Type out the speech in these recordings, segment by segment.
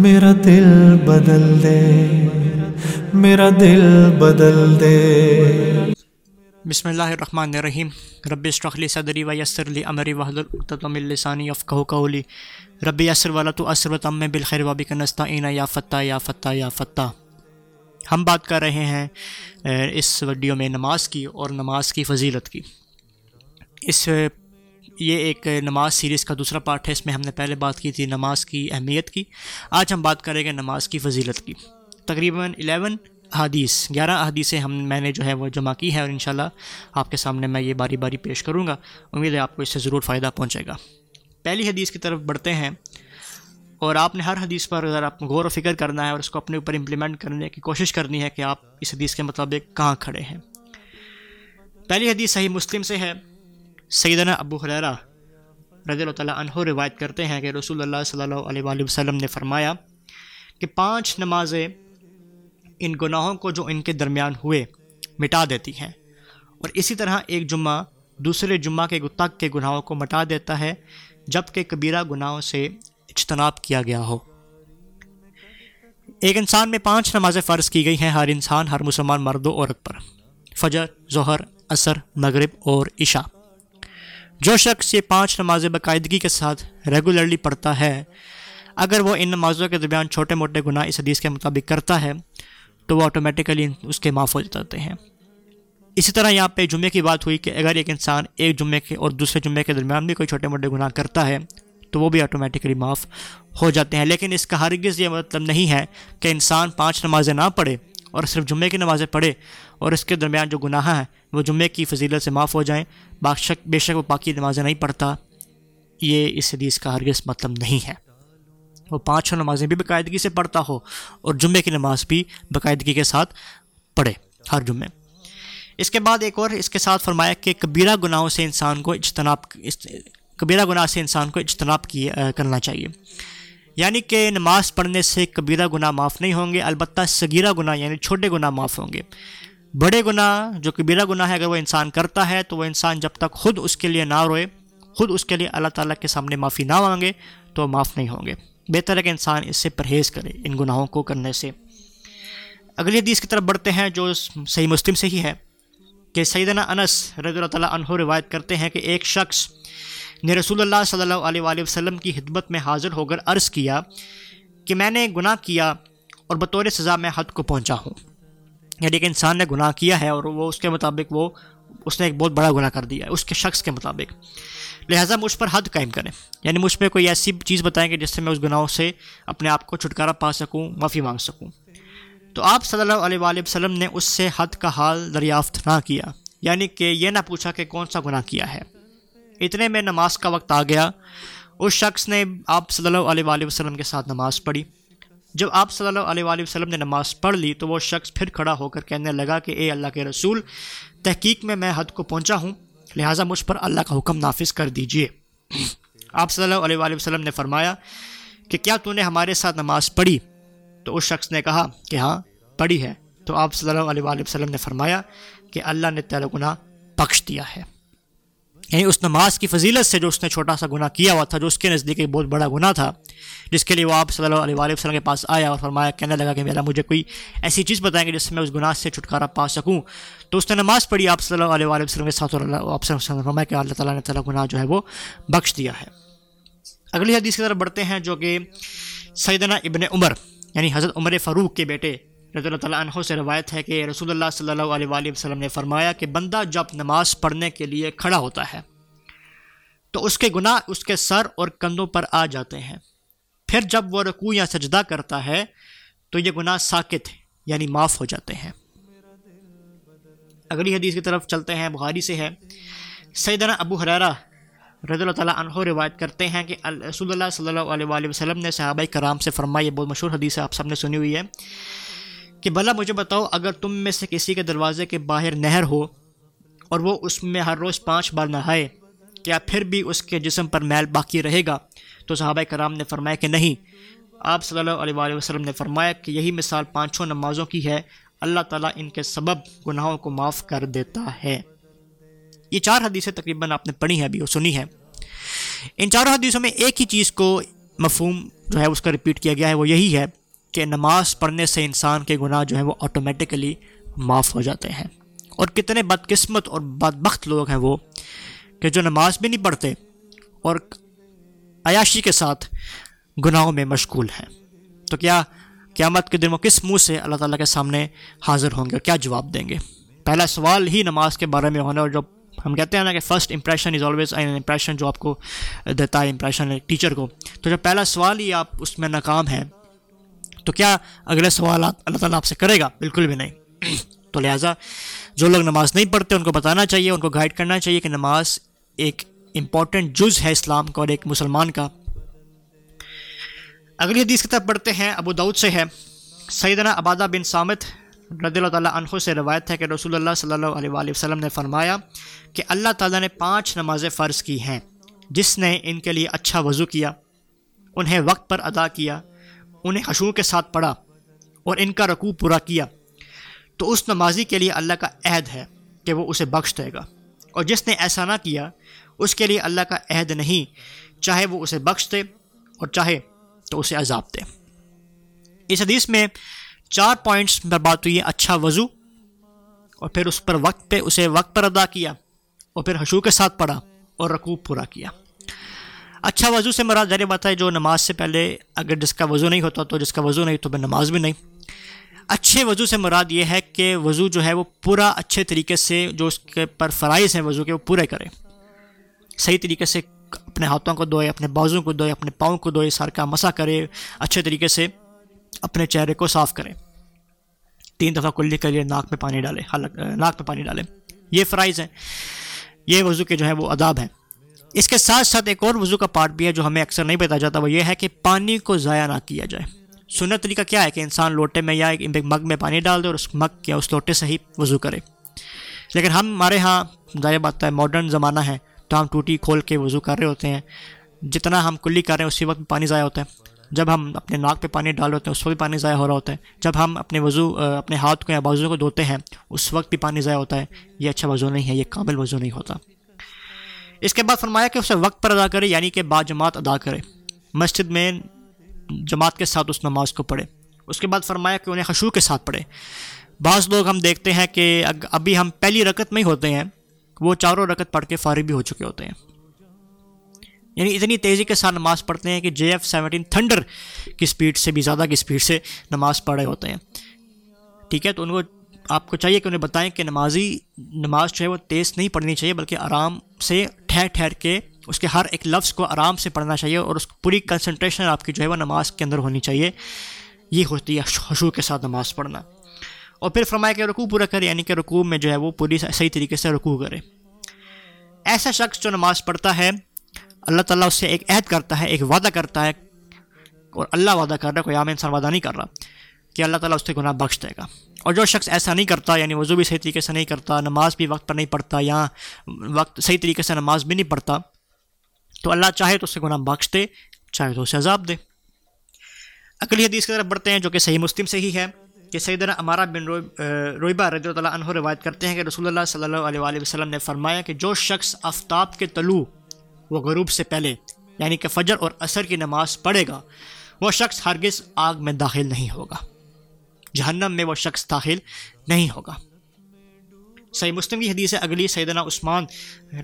میرا دل بدل دے، میرا دل بدل دے۔ بسم اللہ الرحمن الرحیم۔ رب اشرح لی صدری ویسر لی امری واحلل عقدۃ من لسانی یفقہوا قولی۔ رب یسر ولا تعسر وتمم بالخیر وبک نستعین یا فتاح یا فتاح یا فتاح۔ ہم بات کر رہے ہیں اس ویڈیو میں نماز کی اور نماز کی فضیلت کی۔ یہ ایک نماز سیریز کا دوسرا پارٹ ہے۔ اس میں ہم نے پہلے بات کی تھی نماز کی اہمیت کی، آج ہم بات کریں گے نماز کی فضیلت کی۔ تقریباً 11 احادیثیں میں نے جو ہے وہ جمع کی ہیں، اور انشاءاللہ آپ کے سامنے میں یہ باری باری پیش کروں گا۔ امید ہے آپ کو اس سے ضرور فائدہ پہنچے گا۔ پہلی حدیث کی طرف بڑھتے ہیں، اور آپ نے ہر حدیث پر ذرا غور و فکر کرنا ہے اور اس کو اپنے اوپر امپلیمنٹ کرنے کی کوشش کرنی ہے کہ آپ اس حدیث کے مطابق کہاں کھڑے ہیں۔ پہلی حدیث صحیح مسلم سے ہے۔ سیدنا ابو ہریرہ رضی اللہ تعالیٰ عنہ روایت کرتے ہیں کہ رسول اللہ صلی اللہ علیہ وآلہ وسلم نے فرمایا کہ 5 نمازیں ان گناہوں کو جو ان کے درمیان ہوئے مٹا دیتی ہیں، اور اسی طرح ایک جمعہ دوسرے جمعہ کے تک کے گناہوں کو مٹا دیتا ہے جب کہ کبیرہ گناہوں سے اجتناب کیا گیا ہو۔ ایک انسان میں 5 نمازیں فرض کی گئی ہیں، ہر انسان، ہر مسلمان مرد و عورت پر: فجر، ظہر، عصر، مغرب اور عشاء۔ جو شخص یہ 5 نمازیں باقاعدگی کے ساتھ ریگولرلی پڑھتا ہے، اگر وہ ان نمازوں کے درمیان چھوٹے موٹے گناہ اس حدیث کے مطابق کرتا ہے تو وہ آٹومیٹیکلی اس کے معاف ہو جاتے ہیں۔ اسی طرح یہاں پہ جمعے کی بات ہوئی کہ اگر ایک انسان ایک جمعے کے اور دوسرے جمعے کے درمیان بھی کوئی چھوٹے موٹے گناہ کرتا ہے تو وہ بھی آٹومیٹیکلی معاف ہو جاتے ہیں، لیکن اس کا ہرگز یہ مطلب نہیں ہے کہ انسان 5 نمازیں نہ پڑھے اور صرف جمعے کی نمازیں پڑھے اور اس کے درمیان جو گناہ ہیں وہ جمعے کی فضیلت سے معاف ہو جائیں، بے شک وہ باقی نمازیں نہیں پڑھتا۔ یہ اس حدیث کا ہرگز مطلب نہیں ہے۔ وہ 5 نمازیں بھی باقاعدگی سے پڑھتا ہو اور جمعے کی نماز بھی باقاعدگی کے ساتھ پڑھے ہر جمعے۔ اس کے بعد ایک اور اس کے ساتھ فرمایا کہ کبیرہ گناہ سے انسان کو اجتناب کرنا چاہیے، یعنی کہ نماز پڑھنے سے کبیرہ گناہ معاف نہیں ہوں گے، البتہ صغیرہ گناہ یعنی چھوٹے گناہ معاف ہوں گے۔ بڑے گناہ جو کبیرہ گناہ ہے اگر وہ انسان کرتا ہے تو وہ انسان جب تک خود اس کے لیے نہ روئے، خود اس کے لیے اللہ تعالیٰ کے سامنے معافی نہ مانگے تو معاف نہیں ہوں گے۔ بہتر ہے کہ انسان اس سے پرہیز کرے، ان گناہوں کو کرنے سے۔ اگلی حدیث کی طرف بڑھتے ہیں جو صحیح مسلم سے ہی ہے کہ سیدنا انس رضی اللہ تعالیٰ عنہ روایت کرتے ہیں کہ ایک شخص نے رسول اللہ صلی اللہ علیہ وآلہ وسلم کی خدمت میں حاضر ہو کر عرض کیا کہ میں نے گناہ کیا اور بطور سزا میں حد کو پہنچا ہوں۔ یعنی کہ انسان نے گناہ کیا ہے اور وہ اس کے مطابق اس نے ایک بہت بڑا گناہ کر دیا ہے اس کے شخص کے مطابق، لہٰذا مجھ پر حد قائم کریں، یعنی مجھ پہ کوئی ایسی چیز بتائیں کہ جس سے میں اس گناہوں سے اپنے آپ کو چھٹکارا پا سکوں، معافی مانگ سکوں۔ تو آپ صلی اللہ علیہ وآلہ وسلم نے اس سے حد کا حال دریافت نہ کیا، یعنی کہ یہ نہ پوچھا کہ کون سا گناہ کیا ہے۔ اتنے میں نماز کا وقت آ گیا، اس شخص نے آپ صلی اللہ علیہ وآلہ وسلم کے ساتھ نماز پڑھی۔ جب آپ صلی اللہ علیہ وآلہ وسلم نے نماز پڑھ لی تو وہ شخص پھر کھڑا ہو کر کہنے لگا کہ اے اللہ کے رسول، تحقیق میں حد کو پہنچا ہوں، لہٰذا مجھ پر اللہ کا حکم نافذ کر دیجئے۔ آپ صلی اللہ علیہ وآلہ وسلم نے فرمایا کہ کیا تو نے ہمارے ساتھ نماز پڑھی؟ تو اس شخص نے کہا کہ ہاں پڑھی ہے۔ تو آپ صلی اللہ علیہ وآلہ وسلم نے فرمایا کہ اللہ نے تیرا گناہ بخش دیا ہے۔ یعنی اس نماز کی فضیلت سے جو اس نے چھوٹا سا گناہ کیا ہوا تھا، جو اس کے نزدیک ایک بہت بڑا گناہ تھا، جس کے لیے وہ آپ صلی اللہ علیہ وآلہ وسلم کے پاس آیا اور فرمایا، کہنے لگا کہ مجھے کوئی ایسی چیز بتائیں گے جس سے میں اس گناہ سے چھٹکارا پا سکوں۔ تو اس نے نماز پڑھی آپ صلی اللہ علیہ وآلہ وسلم کے ساتھ، اور آپ صلی اللہ علیہ وسلم نے فرمایا کہ اللہ تعالیٰ نے تعالیٰ گناہ جو ہے وہ بخش دیا ہے۔ اگلی حدیث کی طرف بڑھتے ہیں جو کہ سیدنا ابن عمر یعنی حضرت عمر فاروق کے بیٹے رضی اللہ تعالیٰ عنہ سے روایت ہے کہ رسول اللہ صلی اللہ علیہ وآلہ وسلم نے فرمایا کہ بندہ جب نماز پڑھنے کے لیے کھڑا ہوتا ہے تو اس کے گناہ اس کے سر اور کندھوں پر آ جاتے ہیں، پھر جب وہ رکوع یا سجدہ کرتا ہے تو یہ گناہ ساکت یعنی معاف ہو جاتے ہیں۔ اگلی حدیث کی طرف چلتے ہیں، بخاری سے ہے۔ سیدنا ابو ہریرہ رضی اللہ تعالیٰ عنہ روایت کرتے ہیں کہ رسول اللہ صلی اللہ علیہ وآلہ وسلم نے صحابہ کرام سے فرمایا، یہ بہت مشہور حدیث ہے، آپ سب نے سنی ہوئی ہے، کہ بھلا مجھے بتاؤ اگر تم میں سے کسی کے دروازے کے باہر نہر ہو اور وہ اس میں ہر روز 5 بار نہائے، کیا پھر بھی اس کے جسم پر میل باقی رہے گا؟ تو صحابہ کرام نے فرمایا کہ نہیں۔ آپ صلی اللہ علیہ وآلہ وسلم نے فرمایا کہ یہی مثال 5 نمازوں کی ہے، اللہ تعالیٰ ان کے سبب گناہوں کو معاف کر دیتا ہے۔ یہ 4 حدیثیں تقریباً آپ نے پڑھی ہیں ابھی اور سنی ہیں۔ ان 4 حدیثوں میں ایک ہی چیز کو مفہوم جو ہے اس کا ریپیٹ کیا گیا ہے وہ یہی ہے کہ نماز پڑھنے سے انسان کے گناہ جو ہیں وہ آٹومیٹکلی معاف ہو جاتے ہیں. اور کتنے بدقسمت اور بدبخت لوگ ہیں وہ کہ جو نماز بھی نہیں پڑھتے اور عیاشی کے ساتھ گناہوں میں مشغول ہیں. تو کیا قیامت کے دن وہ کس منہ سے اللہ تعالیٰ کے سامنے حاضر ہوں گے اور کیا جواب دیں گے؟ پہلا سوال ہی نماز کے بارے میں ہونا. اور جب ہم کہتے ہیں نا کہ first impression is always an impression, جو آپ کو دیتا ہے امپریشن ایک ٹیچر کو، تو جب پہلا سوال ہی آپ اس میں ناکام ہیں تو کیا اگلے سوالات اللہ تعالیٰ آپ سے کرے گا؟ بالکل بھی نہیں. تو لہٰذا جو لوگ نماز نہیں پڑھتے ان کو بتانا چاہیے، ان کو گائیڈ کرنا چاہیے کہ نماز ایک امپورٹنٹ جز ہے اسلام کا اور ایک مسلمان کا. اگلی حدیث کی طرف پڑھتے ہیں. ابو داؤد سے ہے، سیدنا عبادہ بن صامت رضی اللہ تعالیٰ عنہ سے روایت ہے کہ رسول اللہ صلی اللہ علیہ وآلہ وسلم نے فرمایا کہ اللہ تعالیٰ نے 5 نمازیں فرض کی ہیں، جس نے ان کے لیے اچھا وضو کیا، انہیں وقت پر ادا کیا، انہیں خشوع کے ساتھ پڑھا اور ان کا رکوع پورا کیا، تو اس نمازی کے لیے اللہ کا عہد ہے کہ وہ اسے بخش دے گا، اور جس نے ایسا نہ کیا اس کے لیے اللہ کا عہد نہیں، چاہے وہ اسے بخش دے اور چاہے تو اسے عذاب دے. اس حدیث میں 4 پوائنٹس پر بات ہوئی ہے، اچھا وضو، اور پھر اس پر وقت پہ اسے وقت پر ادا کیا، اور پھر خشوع کے ساتھ پڑھا اور رکوع پورا کیا. اچھا وضو سے مراد ظاہر بات ہے جو نماز سے پہلے، اگر جس کا وضو نہیں ہوتا تو جس کا وضو نہیں تو پھر نماز بھی نہیں. اچھے وضو سے مراد یہ ہے کہ وضو جو ہے وہ پورا اچھے طریقے سے، جو اس کے پر فرائض ہیں وضو کے وہ پورے کرے، صحیح طریقے سے اپنے ہاتھوں کو دھوئے، اپنے بازو کو دھوئے، اپنے پاؤں کو دھوئے، سر کا مسح کرے، اچھے طریقے سے اپنے چہرے کو صاف کرے، 3 دفعہ کلی کرے، ناک پہ پانی ڈالے. یہ فرائض ہیں، یہ وضو کے جو ہیں وہ آداب ہیں. اس کے ساتھ ساتھ ایک اور وضو کا پارٹ بھی ہے جو ہمیں اکثر نہیں بتایا جاتا، وہ یہ ہے کہ پانی کو ضائع نہ کیا جائے. سنت طریقہ کیا ہے کہ انسان لوٹے میں یا ایک مگ میں پانی ڈال دے اور اس مگ یا اس لوٹے سے ہی وضو کرے، لیکن ہمارے ہاں ظاہر بات ہے ماڈرن زمانہ ہے تو ہم ٹوٹی کھول کے وضو کر رہے ہوتے ہیں، جتنا ہم کلی کر رہے ہیں اسی وقت پانی ضائع ہوتا ہے، جب ہم اپنے ناک پہ پانی ڈال رہے ہوتے ہیں اس وقت بھی پانی ضائع ہو رہا ہوتا ہے، جب ہم اپنے وضو اپنے ہاتھ کو یا بازو کو دھوتے ہیں اس وقت بھی پانی ضائع ہوتا ہے. یہ اچھا وضو نہیں ہے، یہ قابل وضو نہیں ہوتا. اس کے بعد فرمایا کہ اسے وقت پر ادا کرے، یعنی کہ با جماعت ادا کرے، مسجد میں جماعت کے ساتھ اس نماز کو پڑھے. اس کے بعد فرمایا کہ انہیں خشوع کے ساتھ پڑھے. بعض لوگ ہم دیکھتے ہیں کہ ابھی ہم پہلی رکعت میں ہی ہوتے ہیں، وہ 4 رکعت پڑھ کے فارغ بھی ہو چکے ہوتے ہیں، یعنی اتنی تیزی کے ساتھ نماز پڑھتے ہیں کہ JF-17 تھنڈر کی سپیڈ سے بھی زیادہ کی سپیڈ سے نماز پڑھ رہے ہوتے ہیں. ٹھیک ہے، تو ان کو آپ کو چاہیے کہ انہیں بتائیں کہ نماز جو ہے وہ تیز نہیں پڑھنی چاہیے، بلکہ آرام سے ٹھہر ٹھہر کے اس کے ہر ایک لفظ کو آرام سے پڑھنا چاہیے، اور اس پوری کنسنٹریشن آپ کی جو ہے وہ نماز کے اندر ہونی چاہیے. یہ ہوتی ہے خشوع کے ساتھ نماز پڑھنا. اور پھر فرمایا کہ رکوع پورا کرے، یعنی کہ رکوع میں جو ہے وہ پوری صحیح طریقے سے رکوع کرے. ایسا شخص جو نماز پڑھتا ہے اللہ تعالیٰ اس سے ایک عہد کرتا ہے، ایک وعدہ کرتا ہے، اور اللہ وعدہ کر رہا ہے، کوئی عام انسان وعدہ نہیں کر رہا کہ اللہ تعالیٰ اس سے گناہ بخش دے گا. اور جو شخص ایسا نہیں کرتا، یعنی وضو بھی صحیح طریقے سے نہیں کرتا، نماز بھی وقت پر نہیں پڑھتا، یا وقت صحیح طریقے سے نماز بھی نہیں پڑھتا، تو اللہ چاہے تو اسے گناہ بخش دے، چاہے تو اسے عذاب دے. اگلی حدیث کی طرف بڑھتے ہیں جو کہ صحیح مسلم سے ہی ہے کہ سیدنا عمارہ بن رویبہ رضی اللہ عنہ روایت کرتے ہیں کہ رسول اللہ صلی اللہ علیہ وسلم نے فرمایا کہ جو شخص آفتاب کے طلوع وہ غروب سے پہلے، یعنی کہ فجر اور عصر کی نماز پڑھے گا، وہ شخص ہرگز آگ میں داخل نہیں ہوگا، جہنم میں وہ شخص داخل نہیں ہوگا. صحیح مسلم کی حدیث ہے. اگلی سیدنا عثمان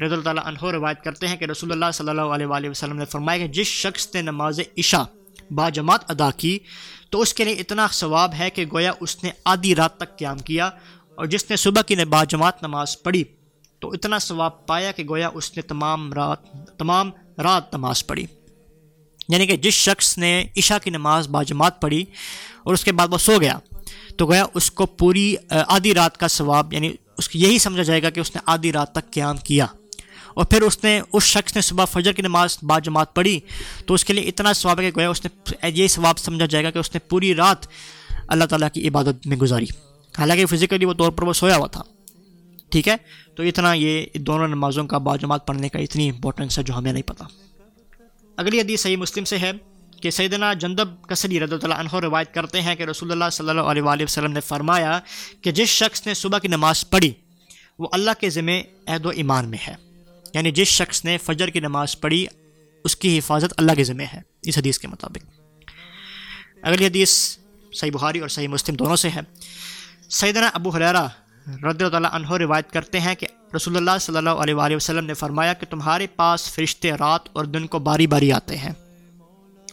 رضی اللہ عنہ روایت کرتے ہیں کہ رسول اللہ صلی اللہ علیہ وسلم نے فرمایا کہ جس شخص نے نماز عشاء با جماعت ادا کی تو اس کے لیے اتنا ثواب ہے کہ گویا اس نے آدھی رات تک قیام کیا، اور جس نے صبح کی با جماعت نماز پڑھی تو اتنا ثواب پایا کہ گویا اس نے تمام رات نماز پڑھی. یعنی کہ جس شخص نے عشاء کی نماز با جماعت پڑھی اور اس کے بعد وہ سو گیا تو گویا اس کو پوری آدھی رات کا ثواب، یعنی اس کو یہی سمجھا جائے گا کہ اس نے آدھی رات تک قیام کیا. اور پھر اس شخص نے صبح فجر کی نماز با جماعت پڑھی تو اس کے لیے اتنا ثواب ہے کہ گویا اس نے یہ ثواب سمجھا جائے گا کہ اس نے پوری رات اللہ تعالیٰ کی عبادت میں گزاری، حالانکہ فزیکلی وہ طور پر وہ سویا ہوا تھا. ٹھیک ہے، تو اتنا یہ دونوں نمازوں کا با جماعت پڑھنے کا اتنی امپورٹنس ہے جو ہمیں نہیں پتہ. اگلی حدیث صحیح مسلم سے ہے کہ سیدنا جندب کسری رضی اللہ عنہ روایت کرتے ہیں کہ رسول اللہ صلی اللہ علیہ وآلہ وسلم نے فرمایا کہ جس شخص نے صبح کی نماز پڑھی وہ اللہ کے ذمہ عہد و ایمان میں ہے. یعنی جس شخص نے فجر کی نماز پڑھی اس کی حفاظت اللہ کے ذمہ ہے اس حدیث کے مطابق۔ اگلی حدیث صحیح بخاری اور صحیح مسلم دونوں سے ہے۔ سیدنا ابو ہریرہ رضی اللہ عنہ روایت کرتے ہیں کہ رسول اللہ صلی اللہ علیہ وآلہ وسلم نے فرمایا کہ تمہارے پاس فرشتے رات اور دن کو باری باری آتے ہیں،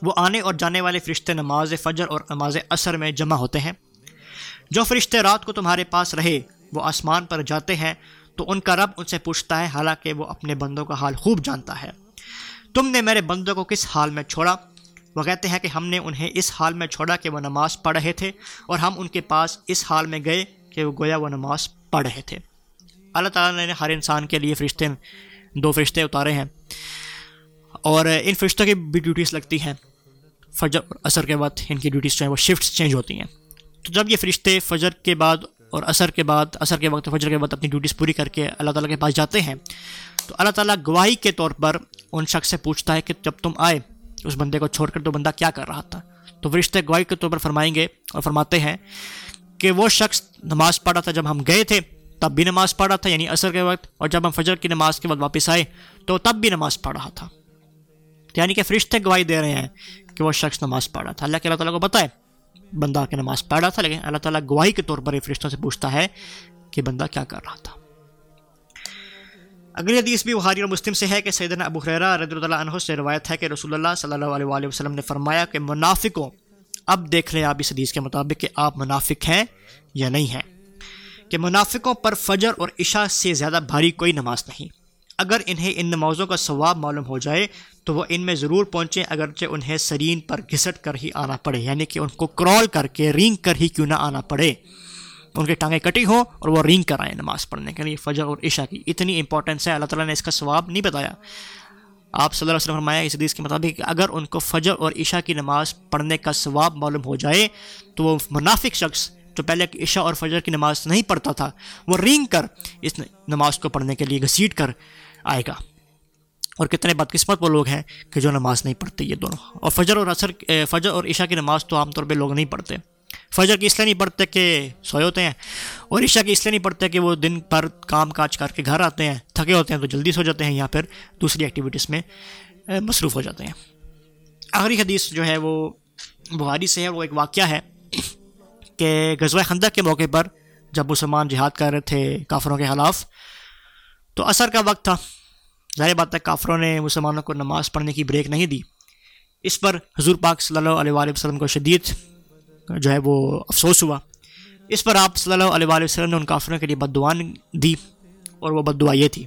وہ آنے اور جانے والے فرشتے نماز فجر اور نماز عصر میں جمع ہوتے ہیں۔ جو فرشتے رات کو تمہارے پاس رہے وہ آسمان پر جاتے ہیں تو ان کا رب ان سے پوچھتا ہے، حالانکہ وہ اپنے بندوں کا حال خوب جانتا ہے، تم نے میرے بندوں کو کس حال میں چھوڑا؟ وہ کہتے ہیں کہ ہم نے انہیں اس حال میں چھوڑا کہ وہ نماز پڑھ رہے تھے، اور ہم ان کے پاس اس حال میں گئے کہ وہ گویا وہ نماز پڑھ رہے تھے۔ اللہ تعالیٰ نے ہر انسان کے لیے فرشتے، دو فرشتے اتارے ہیں، اور ان فرشتوں کی بھی ڈیوٹیز لگتی ہیں۔ فجر اور عصر کے وقت ان کی ڈیوٹیز جو ہیں وہ شفٹس چینج ہوتی ہیں، تو جب یہ فرشتے فجر کے بعد اور عصر کے وقت فجر کے وقت اپنی ڈیوٹیز پوری کر کے اللہ تعالیٰ کے پاس جاتے ہیں تو اللہ تعالیٰ گواہی کے طور پر ان شخص سے پوچھتا ہے کہ جب تم آئے اس بندے کو چھوڑ کر تو بندہ کیا کر رہا تھا؟ تو فرشتے گواہی کے طور پر فرمائیں گے اور فرماتے ہیں کہ وہ شخص نماز پڑھا تھا، جب ہم گئے تھے تب بھی نماز پڑھا تھا، یعنی عصر کے وقت، اور جب ہم فجر کی نماز کے بعد واپس آئے تو تب بھی نماز پڑھ رہا تھا۔ یعنی کہ فرشتے گواہی دے رہے ہیں کہ وہ شخص نماز پڑھ رہا تھا۔ اللہ تعالیٰ کو پتہ ہے بندہ کے نماز پڑھ رہا تھا، لیکن اللہ تعالیٰ گواہی کے طور پر یہ فرشتوں سے پوچھتا ہے کہ بندہ کیا کر رہا تھا۔ اگلی حدیث بھی بخاری اور مسلم سے ہے کہ سیدنا ابو ہریرہ رضی اللہ عنہ سے روایت ہے کہ رسول اللہ صلی اللہ علیہ وآلہ وسلم نے فرمایا کہ منافقوں، اب دیکھ لیں آپ اس حدیث کے مطابق کہ آپ منافق ہیں یا نہیں ہیں، کہ منافقوں پر فجر اور عشاء سے زیادہ بھاری کوئی نماز نہیں۔ اگر انہیں ان نمازوں کا ثواب معلوم ہو جائے تو وہ ان میں ضرور پہنچیں، اگرچہ انہیں سرین پر گھسٹ کر ہی آنا پڑے، یعنی کہ ان کو کرال کر کے رینگ کر ہی کیوں نہ آنا پڑے، ان کی ٹانگیں کٹی ہوں اور وہ رینگ کر آئیں نماز پڑھنے کے لیے۔ فجر اور عشاء کی اتنی امپورٹنس ہے، اللہ تعالیٰ نے اس کا ثواب نہیں بتایا۔ آپ صلی اللہ علیہ وسلم فرمایا اس حدیث کے مطابق کہ اگر ان کو فجر اور عشاء کی نماز پڑھنے کا ثواب معلوم ہو جائے تو وہ منافق شخص جو پہلے عشاء اور فجر کی نماز نہیں پڑھتا تھا، وہ رینگ کر اس نماز کو پڑھنے کے لیے گھسیٹ کر آئے گا۔ اور کتنے بدقسمت وہ لوگ ہیں کہ جو نماز نہیں پڑھتے، یہ دونوں۔ اور فجر اور عشاء کی نماز تو عام طور پہ لوگ نہیں پڑھتے، فجر کی اس لیے نہیں پڑھتے کہ سوئے ہوتے ہیں، اور عشاء کی اس لیے نہیں پڑھتے کہ وہ دن بھر کام کاج کر کے گھر آتے ہیں، تھکے ہوتے ہیں تو جلدی سو جاتے ہیں یا پھر دوسری ایکٹیویٹیز میں مصروف ہو جاتے ہیں۔ آخری حدیث جو ہے وہ بخاری سے ہے، وہ ایک واقعہ ہے کہ غزوہ خندق کے موقع پر جب مسلمان جہاد کر رہے تھے کافروں کے خلاف تو عصر کا وقت تھا، ظاہر بات ہے کافروں نے مسلمانوں کو نماز پڑھنے کی بریک نہیں دی۔ اس پر حضور پاک صلی اللہ علیہ وآلہ وسلم کو شدید جو ہے وہ افسوس ہوا۔ اس پر آپ صلی اللہ علیہ وآلہ وسلم نے ان کافروں کے لیے بد دعا دی، اور وہ بد دعا یہ تھی،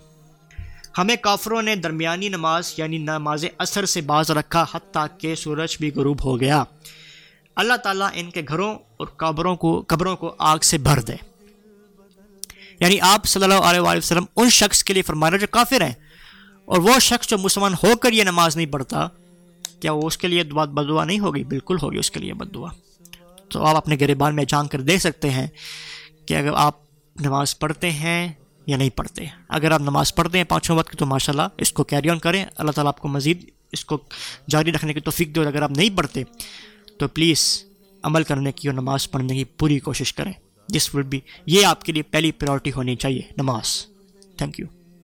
ہمیں کافروں نے درمیانی نماز یعنی نماز عصر سے باز رکھا حتیٰ کہ سورج بھی غروب ہو گیا، اللہ تعالیٰ ان کے گھروں اور قبروں کو آگ سے بھر دے۔ یعنی آپ صلی اللہ علیہ وآلہ وسلم ان شخص کے لیے فرما رہے جو کافر ہیں، اور وہ شخص جو مسلمان ہو کر یہ نماز نہیں پڑھتا، کیا وہ اس کے لیے بد دعا نہیں ہوگی؟ بالکل ہوگی اس کے لیے بد دعا۔ تو آپ اپنے گریبان میں جھانک کر دیکھ سکتے ہیں کہ اگر آپ نماز پڑھتے ہیں یا نہیں پڑھتے۔ اگر آپ نماز پڑھتے ہیں پانچوں وقت کی تو ماشاءاللہ اس کو کیری آن کریں، اللہ تعالیٰ آپ کو مزید اس کو جاری رکھنے کی توفیق دے، اور اگر آپ نہیں پڑھتے تو پلیز عمل کرنے کی اور نماز پڑھنے کی پوری کوشش کریں۔ یہ آپ کے لیے پہلی پریورٹی ہونی چاہیے، نماز۔ Thank you.